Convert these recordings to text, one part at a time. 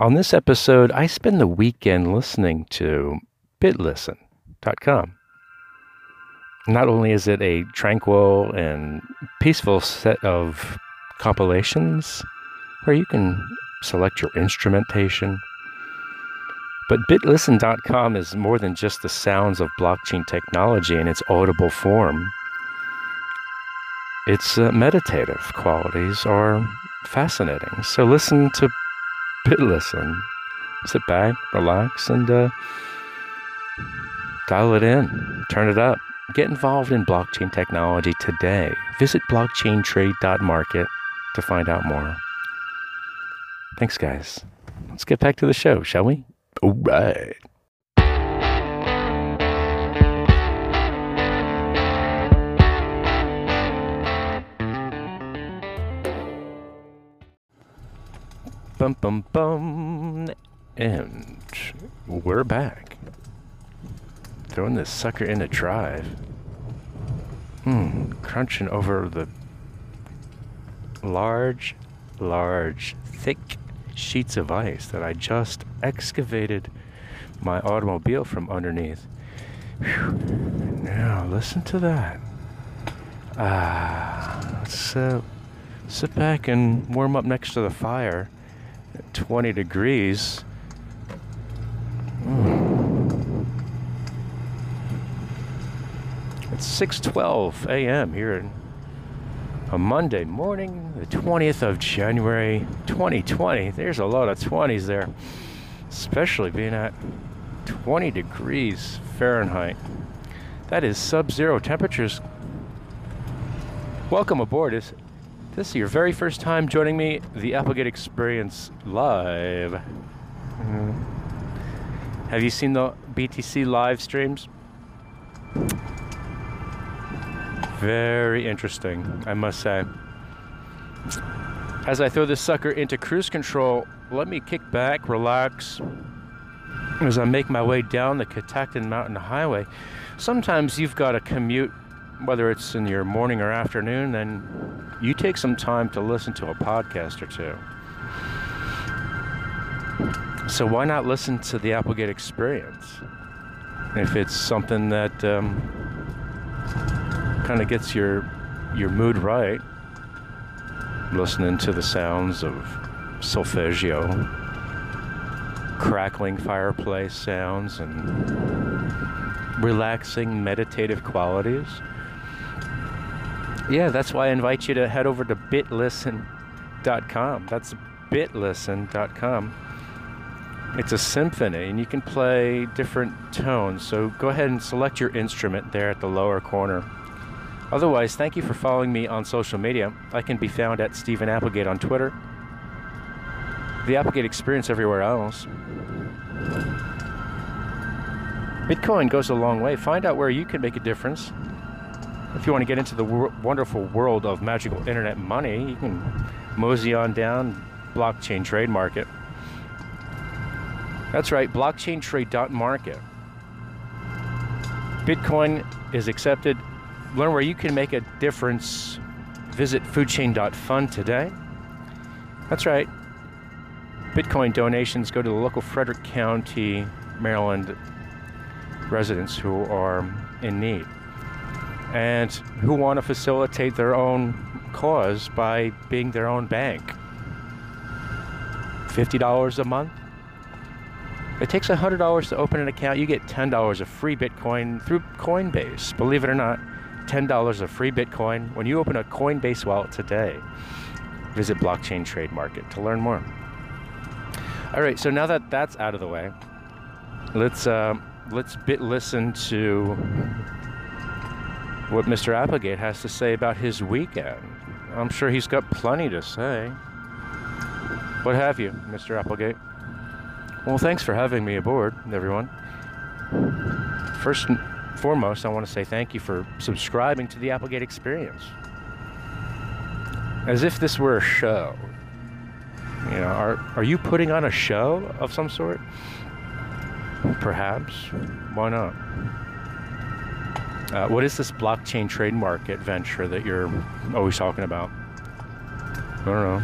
On this episode, I spend the weekend listening to Bitlisten.com. Not only is it a tranquil and peaceful set of compilations where you can select your instrumentation, but Bitlisten.com is more than just the sounds of blockchain technology in its audible form. Its meditative qualities are fascinating. So listen to Bitlisten. Sit back, relax, and dial it in. Turn it up. Get involved in blockchain technology today. Visit blockchaintrade.market to find out more. Thanks, guys. Let's get back to the show, shall we? All right. Bum, bum, bum. And we're back. Throwing this sucker in a drive. Crunching over the large, thick sheets of ice that I just excavated my automobile from underneath. Whew. Now, listen to that. Let's sit back and warm up next to the fire at 20 degrees. It's 6:12 a.m. here in a Monday morning, the 20th of January, 2020. There's a lot of 20s there, especially being at 20 degrees Fahrenheit. That is sub-zero temperatures. Welcome aboard. If this is your very first time joining me, the Applegate Experience Live. Have you seen the BTC live streams? Very interesting, I must say. As I throw this sucker into cruise control, let me kick back, relax, as I make my way down the Catoctin Mountain Highway. Sometimes you've got to commute, whether it's in your morning or afternoon, and you take some time to listen to a podcast or two. So why not listen to the Applegate Experience? If it's something that kind of gets your mood right, listening to the sounds of solfeggio, crackling fireplace sounds, and relaxing meditative qualities. Yeah, that's why I invite you to head over to bitlisten.com. That's bitlisten.com. It's a symphony, and you can play different tones, so go ahead and select your instrument there at the lower corner. Otherwise, thank you for following me on social media. I can be found at Stephen Applegate on Twitter. The Applegate Experience everywhere else. Bitcoin goes a long way. Find out where you can make a difference. If you want to get into the wonderful world of magical internet money, you can mosey on down Blockchain Trade Market. That's right, blockchaintrade.market. Bitcoin is accepted. Learn where you can make a difference. Visit foodchain.fund today. That's right. Bitcoin donations go to the local Frederick County, Maryland residents who are in need and who want to facilitate their own cause by being their own bank. $50 a month. It takes $100 to open an account. You get $10 of free Bitcoin through Coinbase, believe it or not. $10 of free Bitcoin when you open a Coinbase wallet today. Visit Blockchain Trade Market to learn more. All right, so now that that's out of the way, let's listen to what Mr. Applegate has to say about his weekend. I'm sure he's got plenty to say. What have you, Mr. Applegate? Well, thanks for having me aboard, everyone. Foremost, I want to say thank you for subscribing to the Applegate Experience. As if this were a show. You know, are you putting on a show of some sort? Perhaps. Why not? What is this blockchain trade market venture that you're always talking about? I don't know.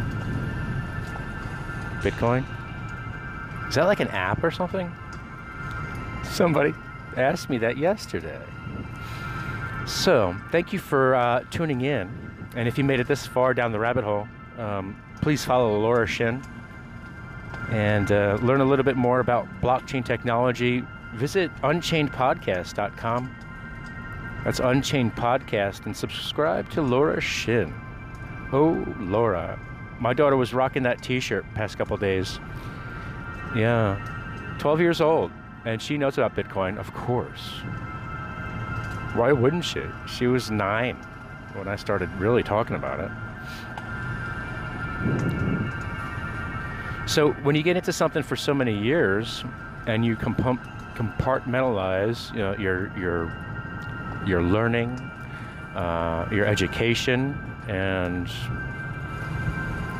Bitcoin? Is that like an app or something? Somebody asked me that yesterday. So thank you for tuning in. And if you made it this far down the rabbit hole, please follow Laura Shin and learn a little bit more about blockchain technology. Visit unchainedpodcast.com. That's Unchained Podcast, and subscribe to Laura Shin. Oh, Laura. My daughter was rocking that t-shirt past couple days. Yeah. 12 years old, and she knows about Bitcoin, of course. Why wouldn't she? She was 9 when I started really talking about it. So when you get into something for so many years and you compartmentalize, you know, your learning, your education, and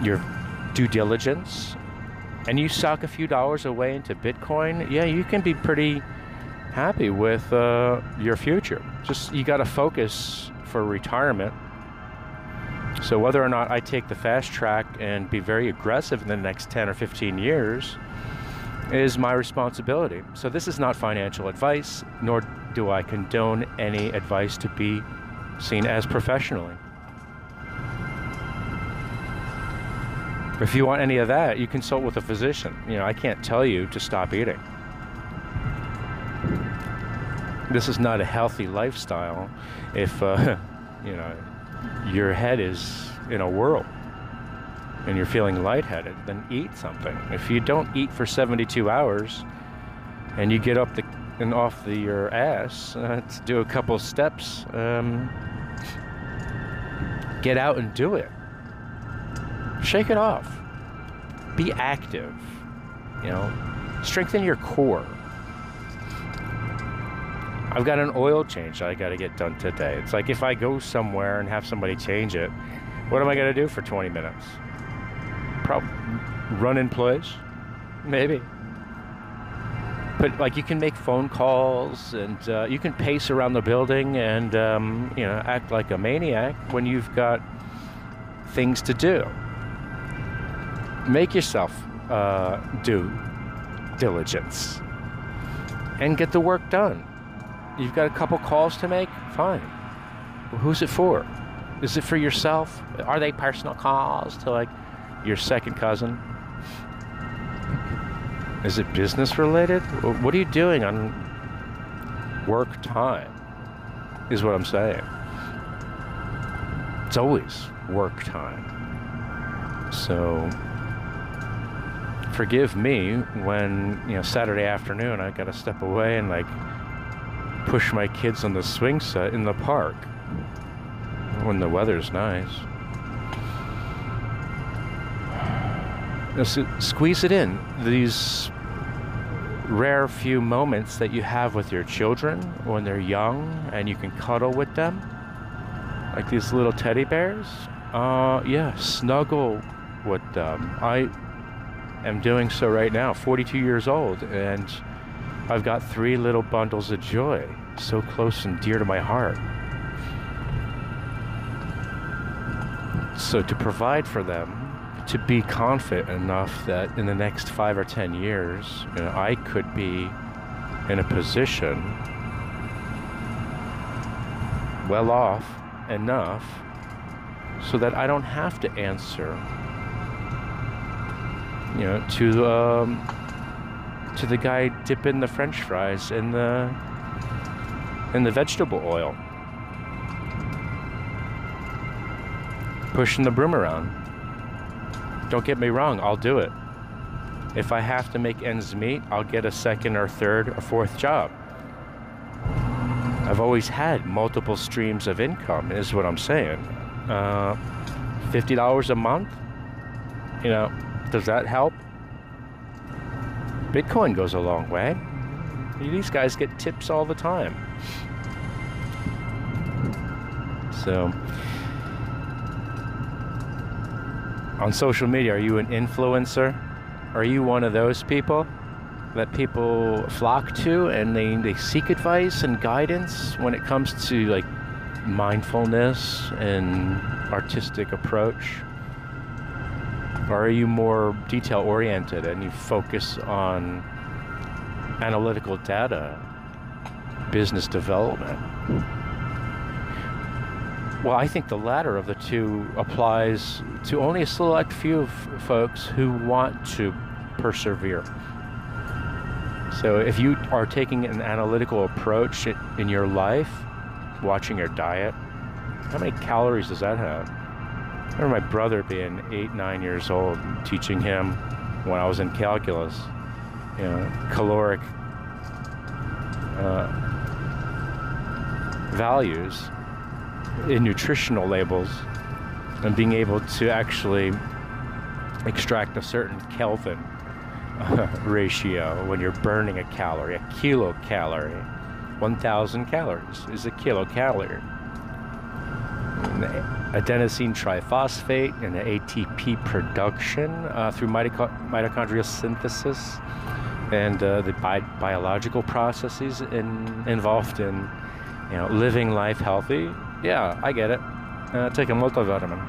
your due diligence, and you sock a few dollars away into Bitcoin, yeah, you can be pretty happy with your future. Just, you got to focus for retirement. So whether or not I take the fast track and be very aggressive in the next 10 or 15 years is my responsibility. So this is not financial advice, nor do I condone any advice to be seen as professionally. If you want any of that, you consult with a physician. You know, I can't tell you to stop eating. This is not a healthy lifestyle if, you know, your head is in a whirl and you're feeling lightheaded, then eat something. If you don't eat for 72 hours and you get up and off your ass to do a couple steps, get out and do it. Shake it off. Be active. You know, strengthen your core. I've got an oil change I got to get done today. It's like if I go somewhere and have somebody change it, what am I going to do for 20 minutes? Probably run in place? Maybe. But like you can make phone calls and you can pace around the building and you know, act like a maniac when you've got things to do. Make yourself do diligence and get the work done. You've got a couple calls to make, fine. Well, who's it for? Is it for yourself? Are they personal calls to like your second cousin? Is it business related? What are you doing on work time is what I'm saying. It's always work time. So forgive me when, you know, Saturday afternoon I gotta step away and like push my kids on the swing set in the park when the weather's nice. So squeeze it in, these rare few moments that you have with your children when they're young and you can cuddle with them like these little teddy bears. Yeah, snuggle with them. I am doing so right now, 42 years old, and I've got 3 little bundles of joy, so close and dear to my heart. So to provide for them, to be confident enough that in the next 5 or 10 years, you know, I could be in a position well off enough so that I don't have to answer, you know, to the guy dipping the French fries in the vegetable oil, pushing the broom around. Don't get me wrong, I'll do it. If I have to make ends meet, I'll get a second or third or fourth job. I've always had multiple streams of income, is what I'm saying. $50 a month, you know, does that help? Bitcoin goes a long way. These guys get tips all the time. So, on social media, are you an influencer? Are you one of those people that people flock to and they seek advice and guidance when it comes to like mindfulness and artistic approach? Or are you more detail oriented and you focus on analytical data, business development? Well, I think the latter of the two applies to only a select few of folks who want to persevere. So if you are taking an analytical approach in your life, watching your diet, how many calories does that have? I remember my brother being 8, 9 years old, teaching him when I was in calculus, you know, caloric values in nutritional labels, and being able to actually extract a certain Kelvin ratio when you're burning a calorie. A kilocalorie, 1,000 calories is a kilocalorie. And the adenosine triphosphate and the ATP production through mitochondrial synthesis and the biological processes involved in, you know, living life healthy. Yeah, I get it. Take a multivitamin.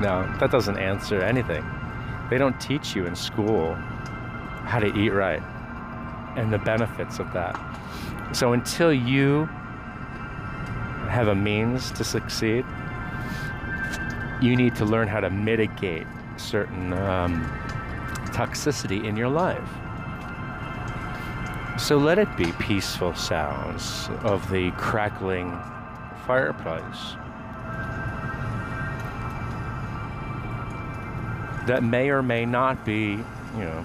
No, that doesn't answer anything. They don't teach you in school how to eat right and the benefits of that. So until you have a means to succeed, you need to learn how to mitigate certain toxicity in your life. So let it be peaceful sounds of the crackling fireplace that may or may not be, you know,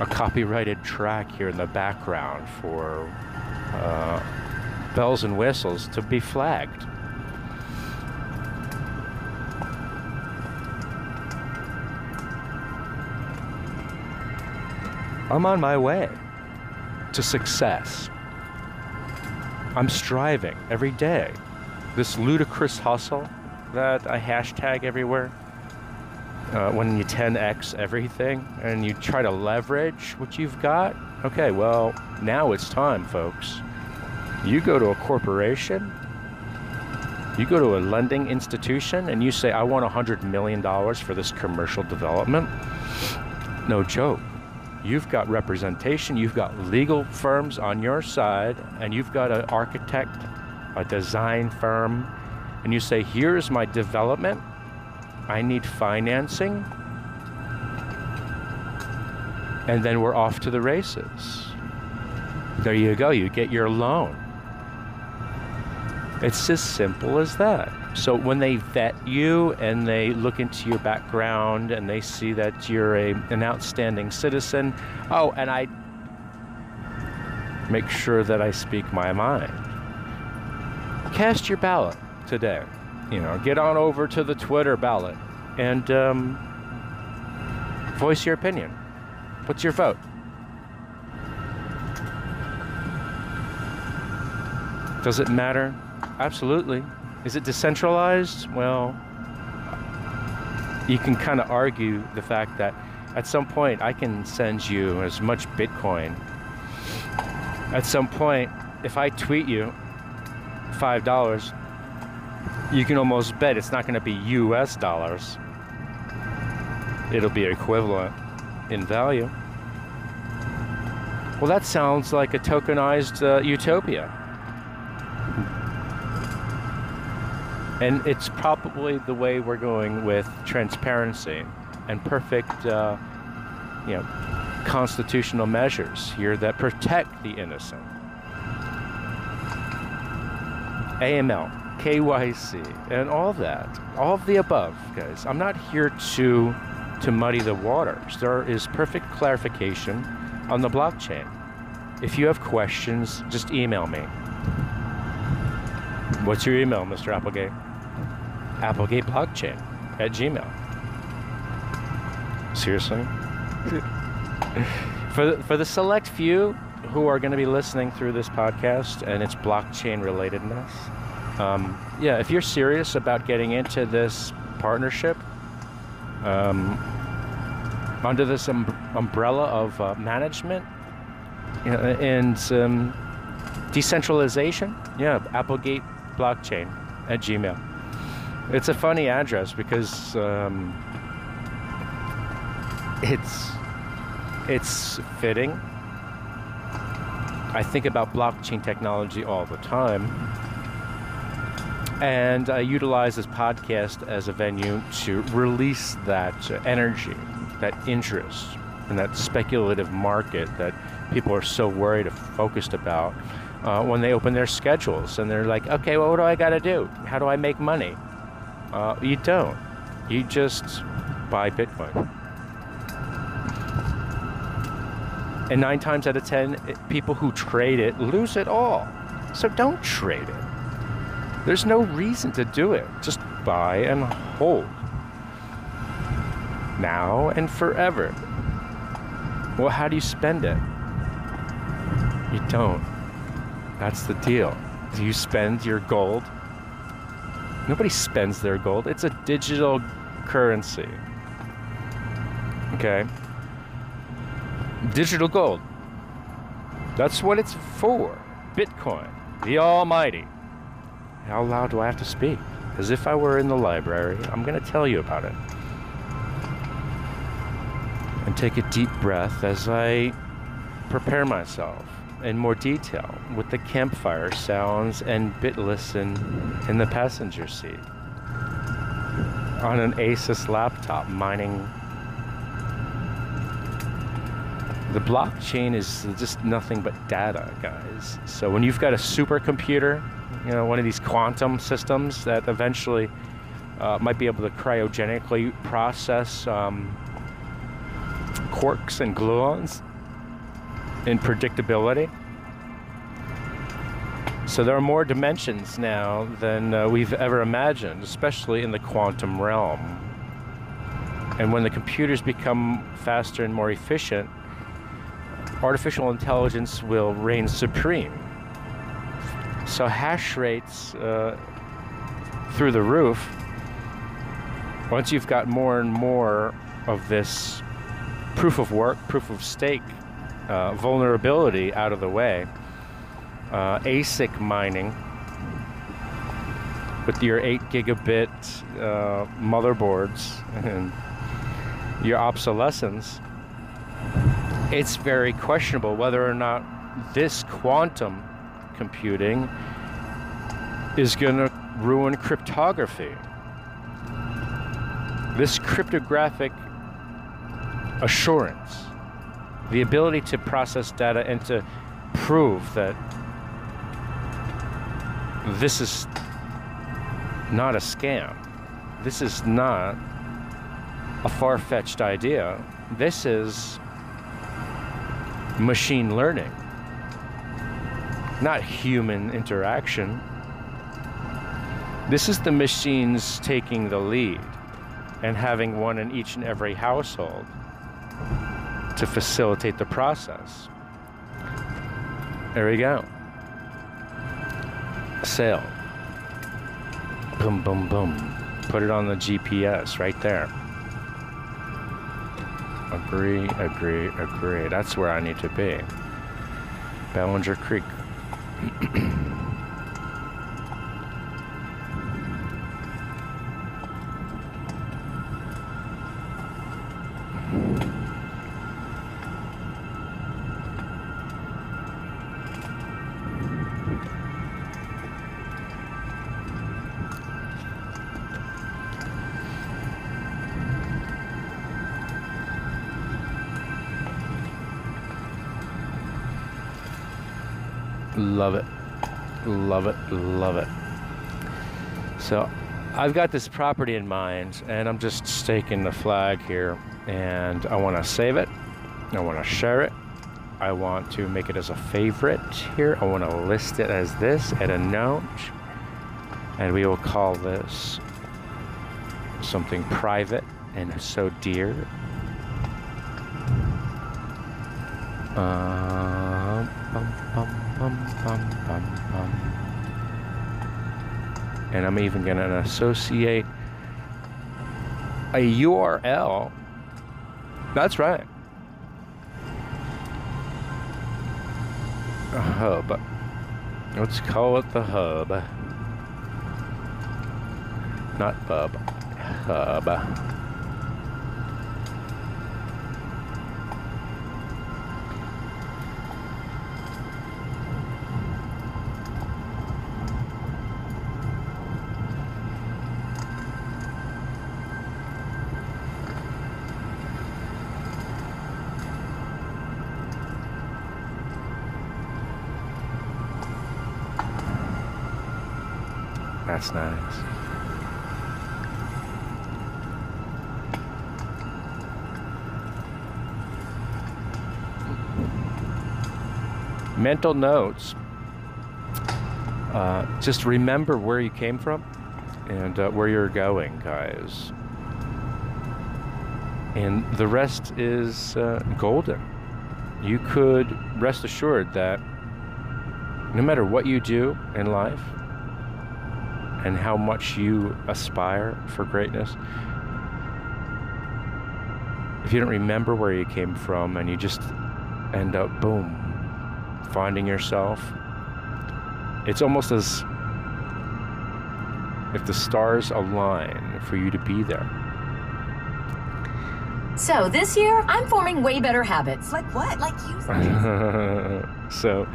a copyrighted track here in the background for bells and whistles to be flagged. I'm on my way to success. I'm striving every day. This ludicrous hustle that I hashtag everywhere. When you 10x everything and you try to leverage what you've got, okay, well, now it's time, folks. You go to a corporation, you go to a lending institution, and you say, I want $100 million for this commercial development. No joke. You've got representation, you've got legal firms on your side, and you've got an architect, a design firm, and you say, here's my development. I need financing, and then we're off to the races. There you go, you get your loan. It's as simple as that. So when they vet you and they look into your background and they see that you're an outstanding citizen, oh, and I make sure that I speak my mind. Cast your ballot today. You know, get on over to the Twitter ballot and voice your opinion. What's your vote? Does it matter? Absolutely. Is it decentralized? Well, you can kind of argue the fact that at some point I can send you as much Bitcoin. At some point, if I tweet you $5, you can almost bet it's not going to be US dollars. It'll be equivalent in value. Well, that sounds like a tokenized utopia. And it's probably the way we're going with transparency and perfect, you know, constitutional measures here that protect the innocent. AML. KYC, and all that, all of the above, guys. I'm not here to muddy the waters. There is perfect clarification on the blockchain. If you have questions, just email me. What's your email, Mr. Applegate? ApplegateBlockchain@gmail.com. Seriously? For the select few who are going to be listening through this podcast and its blockchain relatedness, yeah, if you're serious about getting into this partnership under this umbrella of management, you know, and decentralization, yeah, ApplegateBlockchain@gmail.com. It's a funny address because it's fitting. I think about blockchain technology all the time, and I utilize this podcast as a venue to release that energy, that interest, and that speculative market that people are so worried or focused about when they open their schedules and they're like, okay, well, what do I got to do? How do I make money? You don't. You just buy Bitcoin. And 9 times out of 10, people who trade it lose it all. So don't trade it. There's no reason to do it. Just buy and hold. Now and forever. Well, how do you spend it? You don't. That's the deal. Do you spend your gold? Nobody spends their gold. It's a digital currency. Okay? Digital gold. That's what it's for. Bitcoin. The almighty. How loud do I have to speak? As if I were in the library, I'm going to tell you about it. And take a deep breath as I prepare myself in more detail with the campfire sounds and BitListen in the passenger seat on an Asus laptop mining. The blockchain is just nothing but data, guys. So when you've got a supercomputer, you know, one of these quantum systems that eventually might be able to cryogenically process quarks and gluons in predictability. So there are more dimensions now than we've ever imagined, especially in the quantum realm. And when the computers become faster and more efficient, artificial intelligence will reign supreme. So hash rates through the roof. Once you've got more and more of this proof of work, proof of stake vulnerability out of the way, ASIC mining with your 8 gigabit motherboards and your obsolescence, it's very questionable whether or not this quantum computing is going to ruin cryptography. This cryptographic assurance, the ability to process data and to prove that this is not a scam, this is not a far-fetched idea, this is machine learning, not human interaction. This is the machines taking the lead and having one in each and every household to facilitate the process. There we go. Sale. Boom, boom, boom. Put it on the GPS right there. Agree, agree, agree. That's where I need to be. Ballinger Creek. Love it, love it, love it. So I've got this property in mind and I'm just staking the flag here, and I want to save it, I want to share it, I want to make it as a favorite here, I want to list it as this at a note, and we will call this something private and so dear. And I'm even going to associate a URL. That's right. A hub. Let's call it the hub. not bub, hub. That's nice. Mental notes. Just remember where you came from and where you're going, guys. And the rest is golden. You could rest assured that no matter what you do in life, and how much you aspire for greatness, if you don't remember where you came from and you just end up, boom, finding yourself, it's almost as if the stars align for you to be there. So this year, I'm forming way better habits. Like what? Like you? So,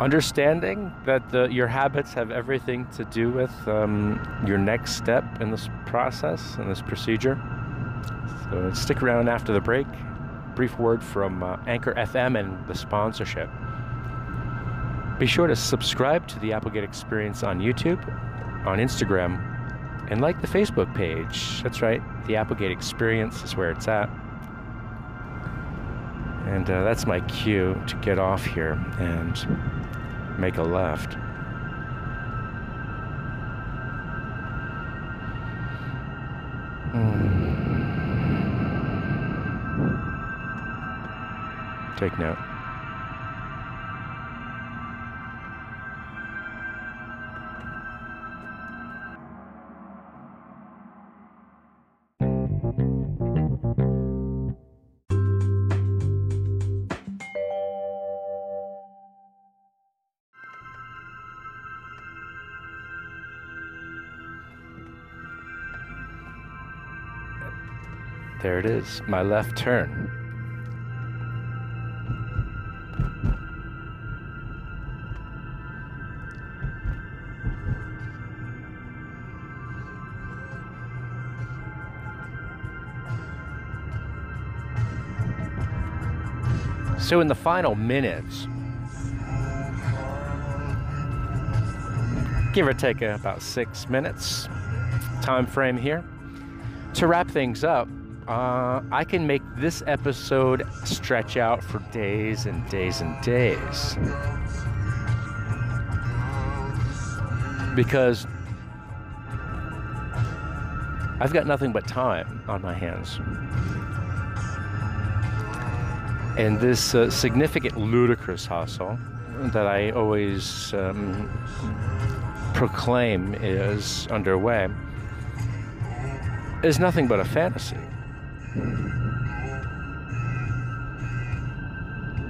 understanding that your habits have everything to do with your next step in this process, in this procedure. So stick around after the break. Brief word from Anchor FM and the sponsorship. Be sure to subscribe to the Applegate Experience on YouTube, on Instagram, and like the Facebook page. That's right, the Applegate Experience is where it's at. And that's my cue to get off here and make a left. Take note. There it is, my left turn. So in the final minutes, give or take about 6 minutes time frame here, to wrap things up, I can make this episode stretch out for days and days and days. Because I've got nothing but time on my hands. And this significant ludicrous hustle that I always proclaim is underway is nothing but a fantasy.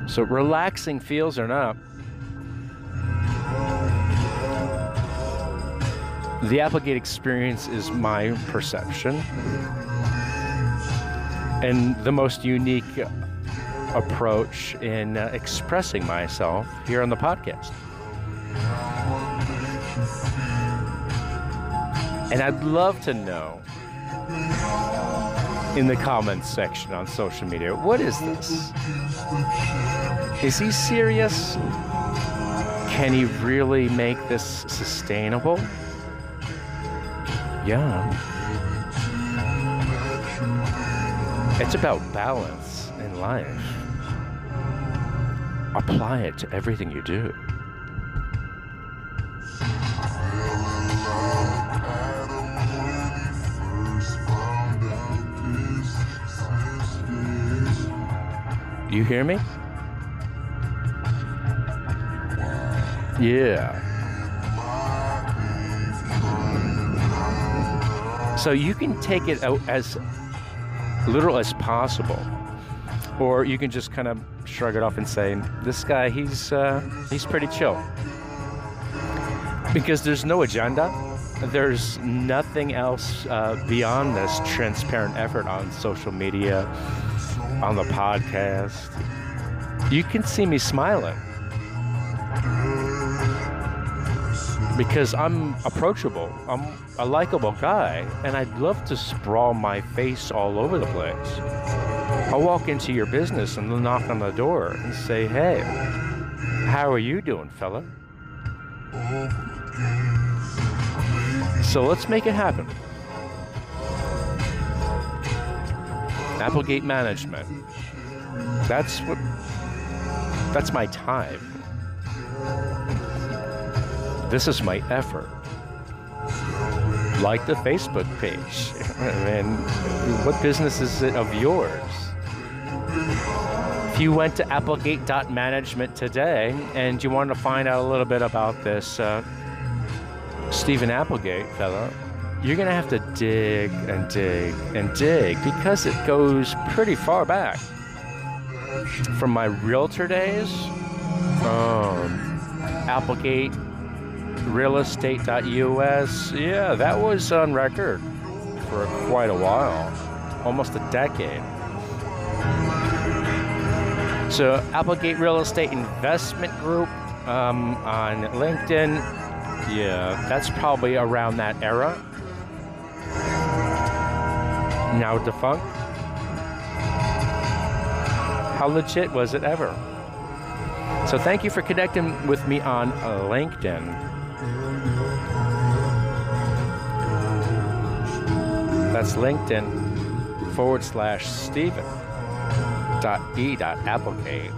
So relaxing feels or not, the Applegate Experience is my perception and the most unique approach in expressing myself here on the podcast. And I'd love to know in the comments section on social media, what is this? Is he serious? Can he really make this sustainable? Yeah. It's about balance in life. Apply it to everything you do. You hear me? Yeah. So you can take it out as literal as possible, or you can just kind of shrug it off and say, "This guy, he's pretty chill," because there's no agenda. there's nothing else beyond this transparent effort on social media, on the podcast. You can see me smiling because I'm approachable. I'm a likable guy, and I'd love to sprawl my face all over the place. I'll walk into your business and knock on the door and say, "Hey, how are you doing, fella? So let's make it happen." Applegate Management. That's my time. This is my effort. Like the Facebook page. I mean, what business is it of yours? If you went to Applegate.management today and you want to find out a little bit about this Stephen Applegate fellow, you're going to have to dig and dig and dig, because it goes pretty far back. From my realtor days, Applegate Real Estate.us, yeah, that was on record for quite a while, almost a decade. So Applegate Real Estate Investment Group on LinkedIn, yeah, that's probably around that era. Now defunct. How legit was it ever? So thank you for connecting with me on LinkedIn. That's LinkedIn.com/Stephen.E.Applegate.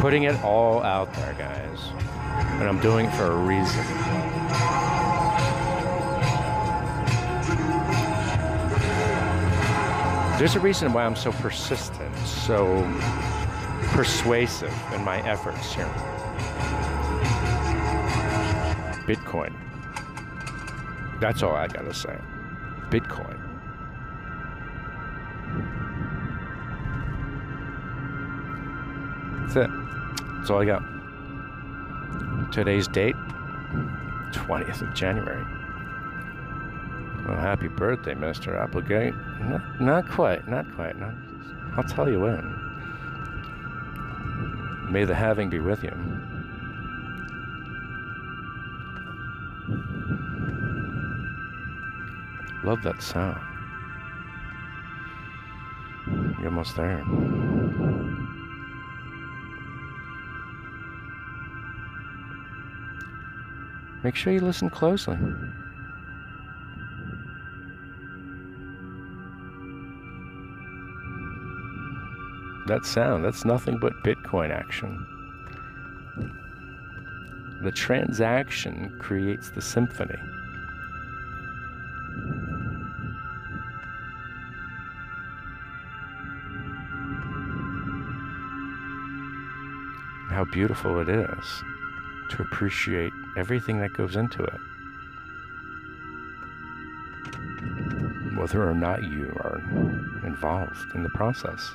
Putting it all out there, guys. And I'm doing it for a reason. There's a reason why I'm so persistent, so persuasive in my efforts here. Bitcoin. That's all I gotta say. Bitcoin. That's it. That's all I got. Today's date, 20th of January. Well, happy birthday, Mr. Applegate. Not quite. I'll tell you when. May the having be with you. Love that sound. You're almost there. Make sure you listen closely. That sound, that's nothing but Bitcoin action. The transaction creates the symphony. How beautiful it is to appreciate everything that goes into it, whether or not you are involved in the process.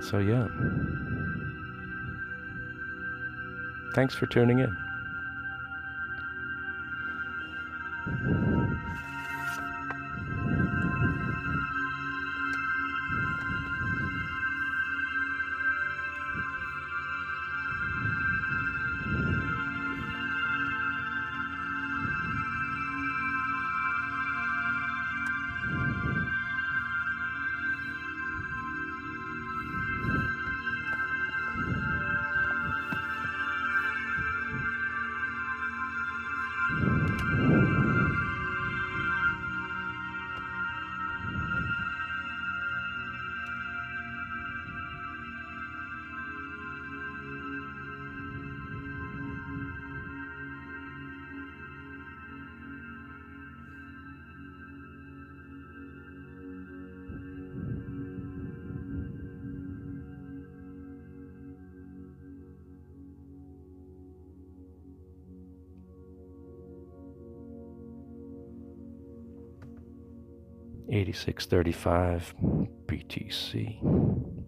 So yeah, thanks for tuning in. $86.35 BTC.